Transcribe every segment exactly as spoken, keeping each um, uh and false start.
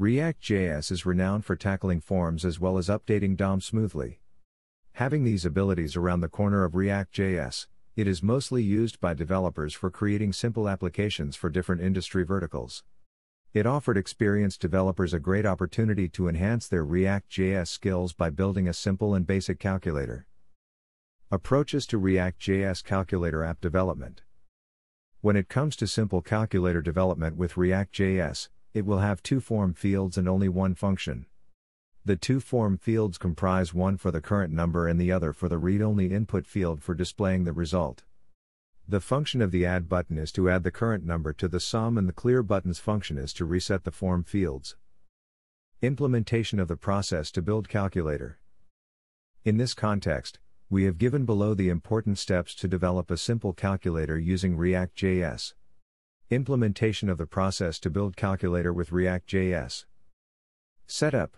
React J S is renowned for tackling forms as well as updating D O M smoothly. Having these abilities around the corner of React J S, it is mostly used by developers for creating simple applications for different industry verticals. It offered experienced developers a great opportunity to enhance their React J S skills by building a simple and basic calculator. Approaches to React J S calculator app development. When it comes to simple calculator development with React J S, it will have two form fields and only one function. The two form fields comprise one for the current number and the other for the read-only input field for displaying the result. The function of the add button is to add the current number to the sum, and the clear button's function is to reset the form fields. Implementation of the process to build calculator. In this context, we have given below the important steps to develop a simple calculator using React J S. Implementation of the process to build calculator with React J S. Setup.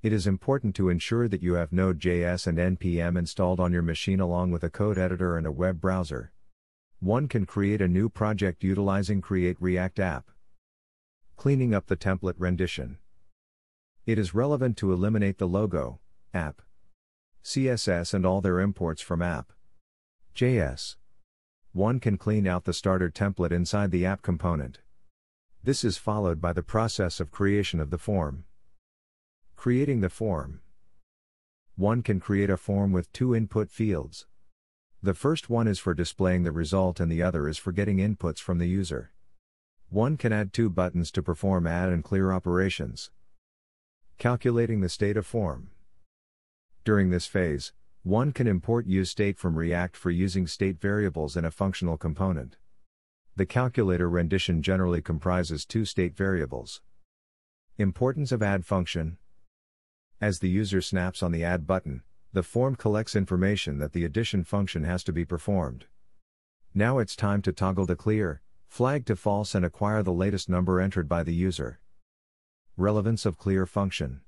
It is important to ensure that you have Node J S and N P M installed on your machine along with a code editor and a web browser. One can create a new project utilizing Create React app. Cleaning up the template rendition. It is relevant to eliminate the logo, app, C S S and all their imports from app dot J S. One can clean out the starter template inside the app component. This is followed by the process of creation of the form. Creating the form. One can create a form with two input fields. The first one is for displaying the result and the other is for getting inputs from the user. One can add two buttons to perform add and clear operations. Calculating the state of form. During this phase, one can import useState from React for using state variables in a functional component. The calculator rendition generally comprises two state variables. Importance of add function. As the user snaps on the add button, the form collects information that the addition function has to be performed. Now it's time to toggle the clear flag to false and acquire the latest number entered by the user. Relevance of clear function.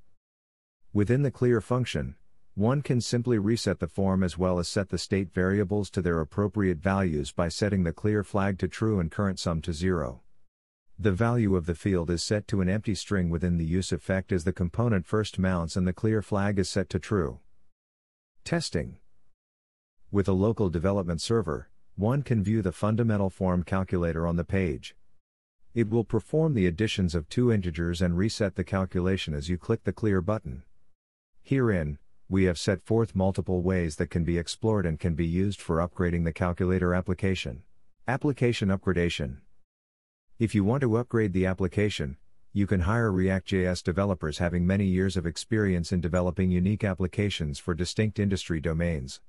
Within the clear function, one can simply reset the form as well as set the state variables to their appropriate values by setting the clear flag to true and current sum to zero. The value of the field is set to an empty string within the useEffect as the component first mounts, and the clear flag is set to true. Testing. With a local development server, one can view the fundamental form calculator on the page. It will perform the additions of two integers and reset the calculation as you click the clear button. Herein, we have set forth multiple ways that can be explored and can be used for upgrading the calculator application. Application upgradation. If you want to upgrade the application, you can hire React J S developers having many years of experience in developing unique applications for distinct industry domains.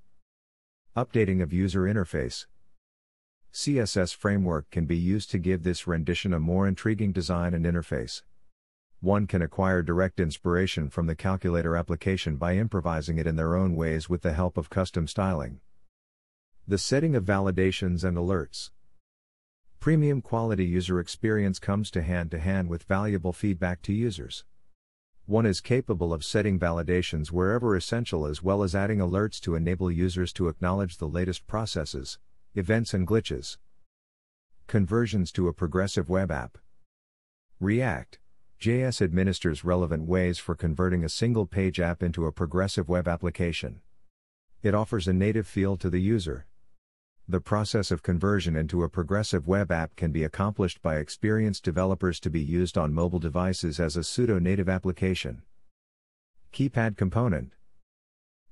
Updating of user interface. C S S framework can be used to give this rendition a more intriguing design and interface. One can acquire direct inspiration from the calculator application by improvising it in their own ways with the help of custom styling. The setting of validations and alerts. Premium quality user experience comes to hand to hand with valuable feedback to users. One is capable of setting validations wherever essential as well as adding alerts to enable users to acknowledge the latest processes, events and glitches. Conversions to a progressive web app. React J S administers relevant ways for converting a single page app into a progressive web application. It offers a native feel to the user. The process of conversion into a progressive web app can be accomplished by experienced developers to be used on mobile devices as a pseudo-native application. Keypad component.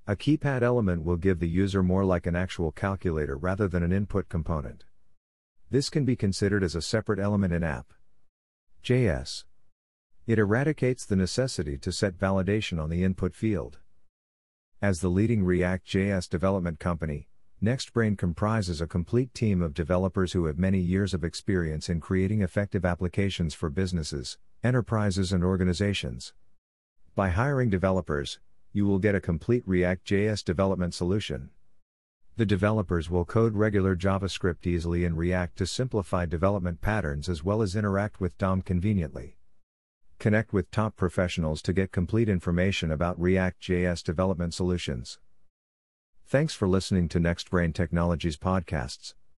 A keypad element will give the user more like an actual calculator rather than an input component. This can be considered as a separate element in app dot J S. It eradicates the necessity to set validation on the input field. As the leading React J S development company, NextBrain comprises a complete team of developers who have many years of experience in creating effective applications for businesses, enterprises and organizations. By hiring developers, you will get a complete React J S development solution. The developers will code regular JavaScript easily in React to simplify development patterns as well as interact with D O M conveniently. Connect with top professionals to get complete information about React J S development solutions. Thanks for listening to NextBrain Technologies podcasts.